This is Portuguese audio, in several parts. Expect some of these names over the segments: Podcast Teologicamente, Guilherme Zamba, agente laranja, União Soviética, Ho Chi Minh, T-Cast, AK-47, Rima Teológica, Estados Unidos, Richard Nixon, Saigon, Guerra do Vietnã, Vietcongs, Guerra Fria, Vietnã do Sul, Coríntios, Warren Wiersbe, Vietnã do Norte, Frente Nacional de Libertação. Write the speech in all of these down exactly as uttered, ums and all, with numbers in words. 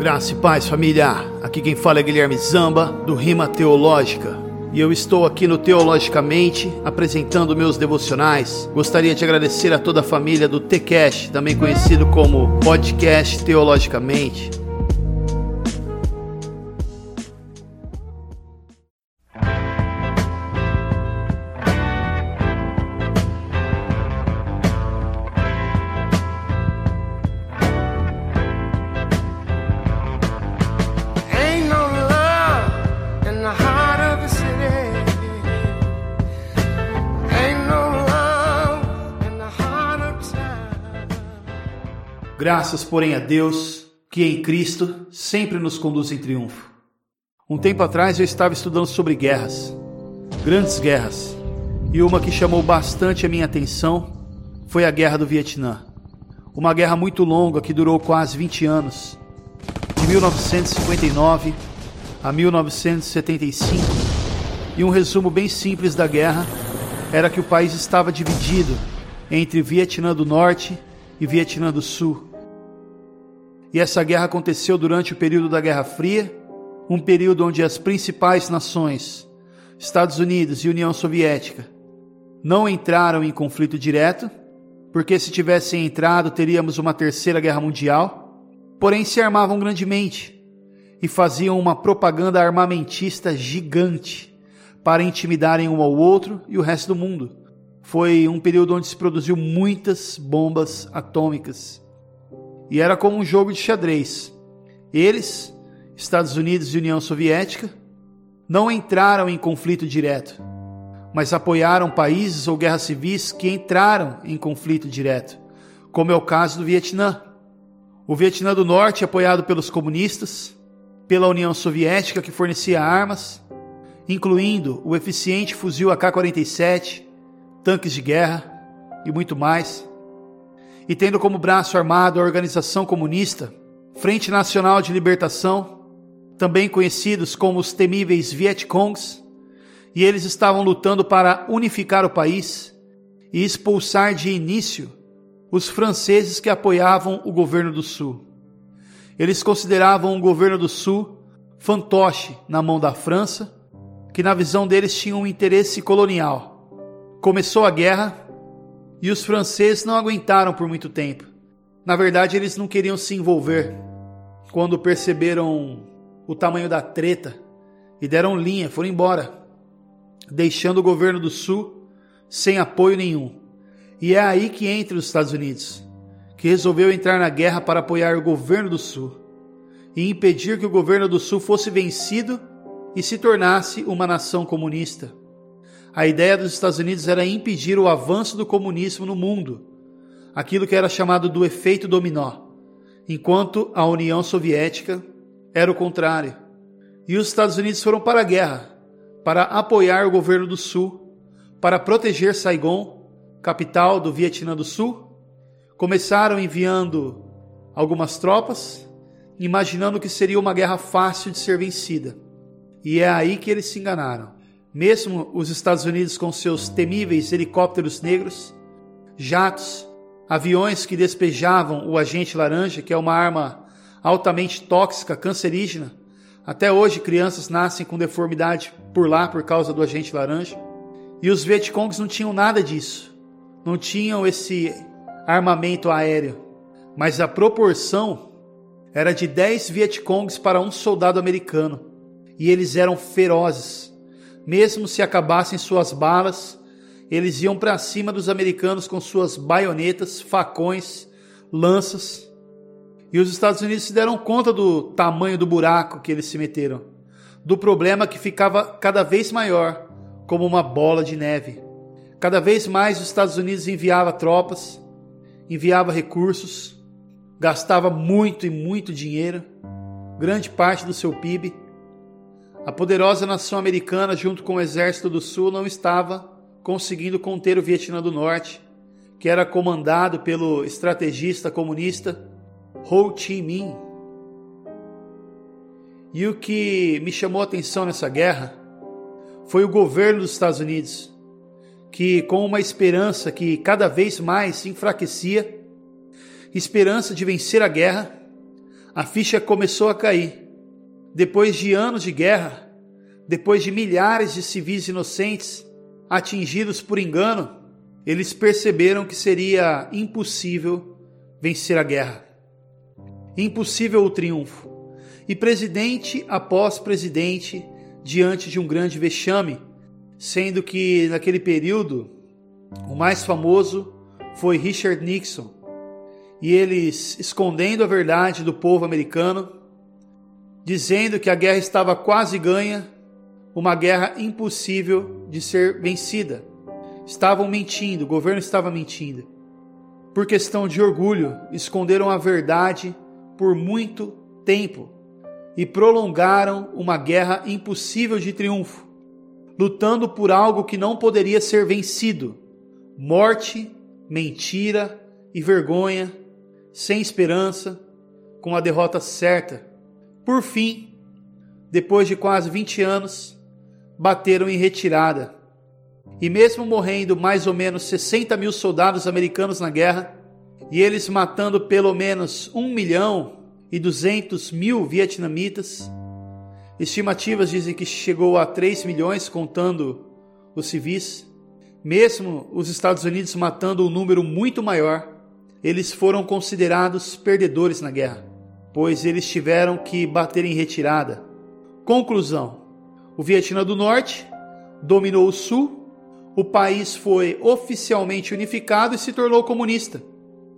Graça e paz, família. Aqui quem fala é Guilherme Zamba, do Rima Teológica. E eu estou aqui no Teologicamente, apresentando meus devocionais. Gostaria de agradecer a toda a família do T-Cast, também conhecido como Podcast Teologicamente. Graças, porém, a Deus, que em Cristo sempre nos conduz em triunfo. Um tempo atrás eu estava estudando sobre guerras, grandes guerras, e uma que chamou bastante a minha atenção foi a Guerra do Vietnã. Uma guerra muito longa que durou quase vinte anos, de mil novecentos e cinquenta e nove a mil novecentos e setenta e cinco, e um resumo bem simples da guerra era que o país estava dividido entre Vietnã do Norte e Vietnã do Sul. E essa guerra aconteceu durante o período da Guerra Fria, um período onde as principais nações, Estados Unidos e União Soviética, não entraram em conflito direto, porque se tivessem entrado teríamos uma terceira guerra mundial, porém se armavam grandemente e faziam uma propaganda armamentista gigante para intimidarem um ao outro e o resto do mundo. Foi um período onde se produziu muitas bombas atômicas. E era como um jogo de xadrez. Eles, Estados Unidos e União Soviética, não entraram em conflito direto, mas apoiaram países ou guerras civis que entraram em conflito direto, como é o caso do Vietnã. O Vietnã do Norte, apoiado pelos comunistas, pela União Soviética, que fornecia armas, incluindo o eficiente fuzil A K quarenta e sete, tanques de guerra e muito mais, e tendo como braço armado a organização comunista, Frente Nacional de Libertação, também conhecidos como os temíveis Vietcongs, e eles estavam lutando para unificar o país e expulsar de início os franceses que apoiavam o governo do Sul. Eles consideravam o governo do Sul fantoche na mão da França, que na visão deles tinha um interesse colonial. Começou a guerra, e os franceses não aguentaram por muito tempo. Na verdade, eles não queriam se envolver. Quando perceberam o tamanho da treta e deram linha, foram embora, deixando o governo do Sul sem apoio nenhum. E é aí que entra os Estados Unidos, que resolveu entrar na guerra para apoiar o governo do Sul e impedir que o governo do Sul fosse vencido e se tornasse uma nação comunista. A ideia dos Estados Unidos era impedir o avanço do comunismo no mundo, aquilo que era chamado do efeito dominó, enquanto a União Soviética era o contrário. E os Estados Unidos foram para a guerra, para apoiar o governo do Sul, para proteger Saigon, capital do Vietnã do Sul. Começaram enviando algumas tropas, imaginando que seria uma guerra fácil de ser vencida. E é aí que eles se enganaram. Mesmo os Estados Unidos com seus temíveis helicópteros negros, jatos, aviões que despejavam o agente laranja, que é uma arma altamente tóxica, cancerígena. Até hoje crianças nascem com deformidade por lá por causa do agente laranja. E os Vietcongs não tinham nada disso, não tinham esse armamento aéreo. Mas a proporção era de dez Vietcongs para um soldado americano. E eles eram ferozes. Mesmo se acabassem suas balas, eles iam para cima dos americanos com suas baionetas, facões, lanças. E os Estados Unidos se deram conta do tamanho do buraco que eles se meteram, do problema que ficava cada vez maior, como uma bola de neve. Cada vez mais os Estados Unidos enviava tropas, enviava recursos, gastava muito e muito dinheiro, grande parte do seu P I B. A poderosa nação americana, junto com o exército do Sul, não estava conseguindo conter o Vietnã do Norte, que era comandado pelo estrategista comunista Ho Chi Minh. E o que me chamou a atenção nessa guerra foi o governo dos Estados Unidos, que, com uma esperança que cada vez mais se enfraquecia, esperança de vencer a guerra, a ficha começou a cair. Depois de anos de guerra, depois de milhares de civis inocentes atingidos por engano, eles perceberam que seria impossível vencer a guerra. Impossível o triunfo. E presidente após presidente, diante de um grande vexame, sendo que naquele período o mais famoso foi Richard Nixon. E eles escondendo a verdade do povo americano, dizendo que a guerra estava quase ganha, uma guerra impossível de ser vencida. Estavam mentindo, o governo estava mentindo. Por questão de orgulho, esconderam a verdade por muito tempo e prolongaram uma guerra impossível de triunfo, lutando por algo que não poderia ser vencido. Morte, mentira e vergonha, sem esperança, com a derrota certa. Por fim, depois de quase vinte anos, bateram em retirada. E mesmo morrendo mais ou menos sessenta mil soldados americanos na guerra, e eles matando pelo menos um milhão e duzentos mil vietnamitas, estimativas dizem que chegou a três milhões contando os civis, mesmo os Estados Unidos matando um número muito maior, eles foram considerados perdedores na guerra, pois eles tiveram que bater em retirada. Conclusão: o Vietnã do Norte dominou o Sul, o país foi oficialmente unificado e se tornou comunista.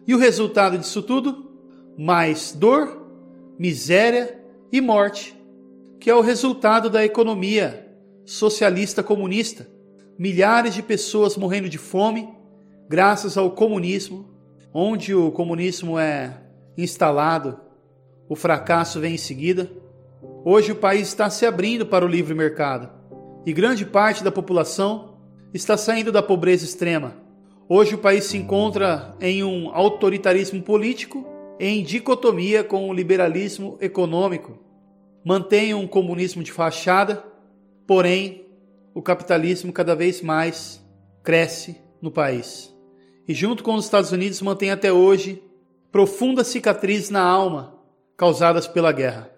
E o resultado disso tudo? Mais dor, miséria e morte, que é o resultado da economia socialista comunista. Milhares de pessoas morrendo de fome, graças ao comunismo. Onde o comunismo é instalado, o fracasso vem em seguida. Hoje o país está se abrindo para o livre mercado, e grande parte da população está saindo da pobreza extrema. Hoje o país se encontra em um autoritarismo político em dicotomia com o liberalismo econômico. Mantém um comunismo de fachada, porém o capitalismo cada vez mais cresce no país. E junto com os Estados Unidos mantém até hoje profundas cicatrizes na alma causadas pela guerra.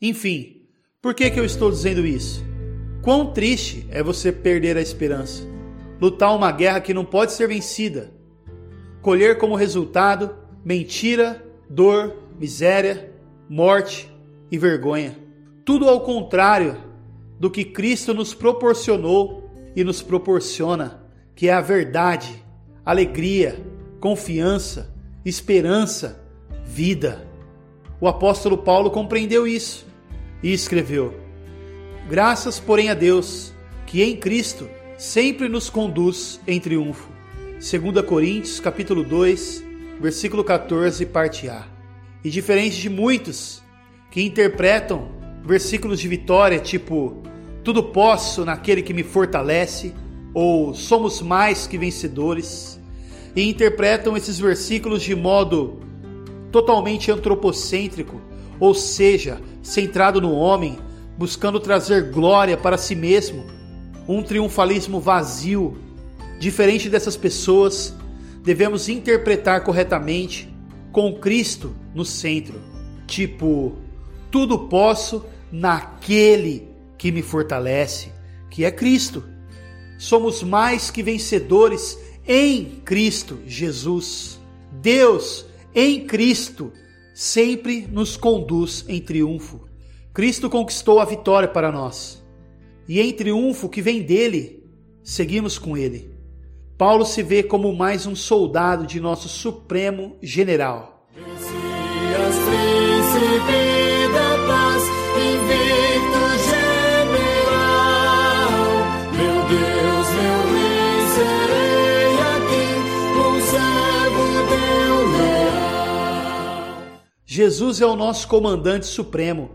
Enfim, por que que eu estou dizendo isso? Quão triste é você perder a esperança, lutar uma guerra que não pode ser vencida, colher como resultado mentira, dor, miséria, morte e vergonha. Tudo ao contrário do que Cristo nos proporcionou e nos proporciona, que é a verdade, alegria, confiança, esperança, vida. O apóstolo Paulo compreendeu isso e escreveu: graças, porém, a Deus, que em Cristo sempre nos conduz em triunfo. Segunda Coríntios, capítulo dois, versículo catorze, parte A. E diferente de muitos que interpretam versículos de vitória tipo "tudo posso naquele que me fortalece" ou "somos mais que vencedores", e interpretam esses versículos de modo totalmente antropocêntrico, ou seja, centrado no homem, buscando trazer glória para si mesmo, um triunfalismo vazio. Diferente dessas pessoas, devemos interpretar corretamente, com Cristo no centro. Tipo, tudo posso naquele que me fortalece, que é Cristo. Somos mais que vencedores em Cristo Jesus. Deus, em Cristo, sempre nos conduz em triunfo. Cristo conquistou a vitória para nós, e em triunfo que vem dele, seguimos com ele. Paulo se vê como mais um soldado de nosso supremo general. Messias, príncipe da paz, invicto general, meu Deus, meu rei, serei a ti, um servo teu leal. Jesus é o nosso comandante supremo.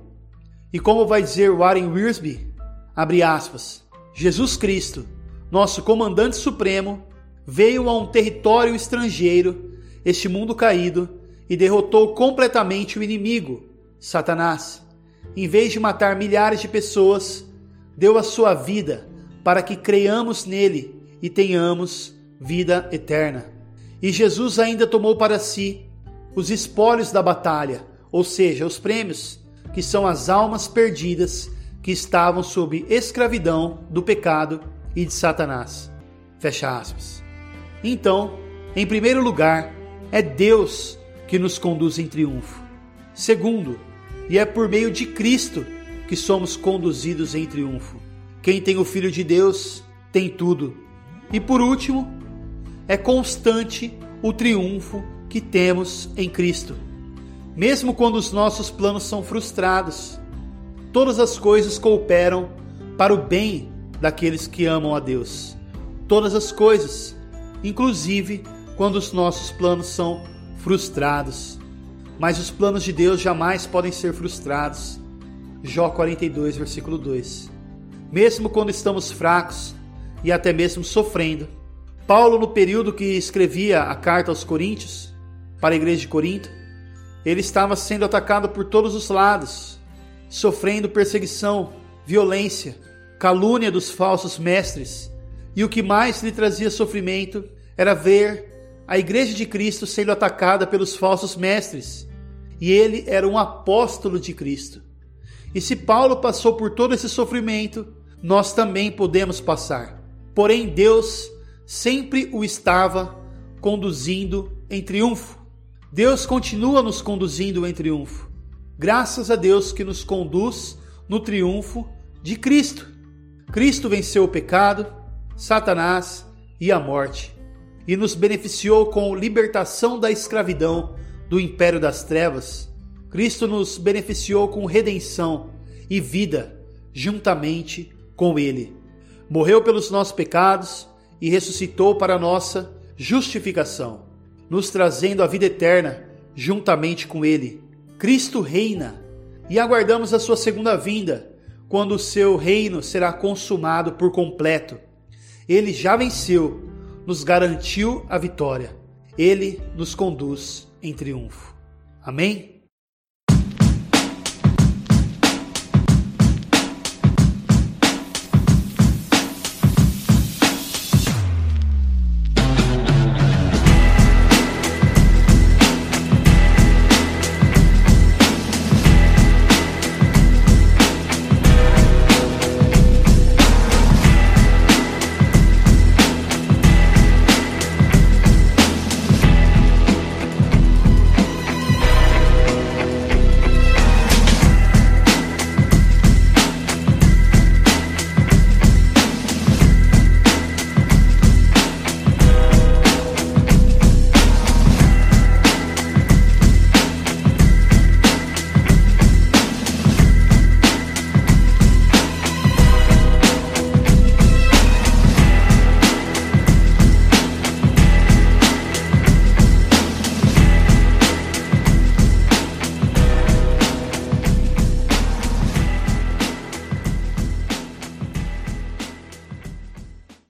E como vai dizer Warren Wiersbe, abre aspas, Jesus Cristo, nosso comandante supremo, veio a um território estrangeiro, este mundo caído, e derrotou completamente o inimigo, Satanás. Em vez de matar milhares de pessoas, deu a sua vida para que creiamos nele e tenhamos vida eterna. E Jesus ainda tomou para si os espólios da batalha, ou seja, os prêmios, que são as almas perdidas que estavam sob escravidão do pecado e de Satanás. Fecha aspas. Então, em primeiro lugar, é Deus que nos conduz em triunfo. Segundo, e é por meio de Cristo que somos conduzidos em triunfo. Quem tem o Filho de Deus tem tudo. E por último, é constante o triunfo que temos em Cristo. Mesmo quando os nossos planos são frustrados, todas as coisas cooperam para o bem daqueles que amam a Deus. Todas as coisas, inclusive quando os nossos planos são frustrados. Mas os planos de Deus jamais podem ser frustrados. Jó quarenta e dois, versículo dois. Mesmo quando estamos fracos e até mesmo sofrendo, Paulo, no período que escrevia a carta aos Coríntios, para a igreja de Corinto, ele estava sendo atacado por todos os lados, sofrendo perseguição, violência, calúnia dos falsos mestres, e o que mais lhe trazia sofrimento era ver a igreja de Cristo sendo atacada pelos falsos mestres, e ele era um apóstolo de Cristo. E se Paulo passou por todo esse sofrimento, nós também podemos passar. Porém, Deus sempre o estava conduzindo em triunfo. Deus continua nos conduzindo em triunfo. Graças a Deus que nos conduz no triunfo de Cristo. Cristo venceu o pecado, Satanás e a morte, e nos beneficiou com libertação da escravidão do império das trevas. Cristo nos beneficiou com redenção e vida juntamente com Ele. Morreu pelos nossos pecados e ressuscitou para a nossa justificação, nos trazendo a vida eterna juntamente com Ele. Cristo reina e aguardamos a sua segunda vinda, quando o seu reino será consumado por completo. Ele já venceu, nos garantiu a vitória. Ele nos conduz em triunfo. Amém?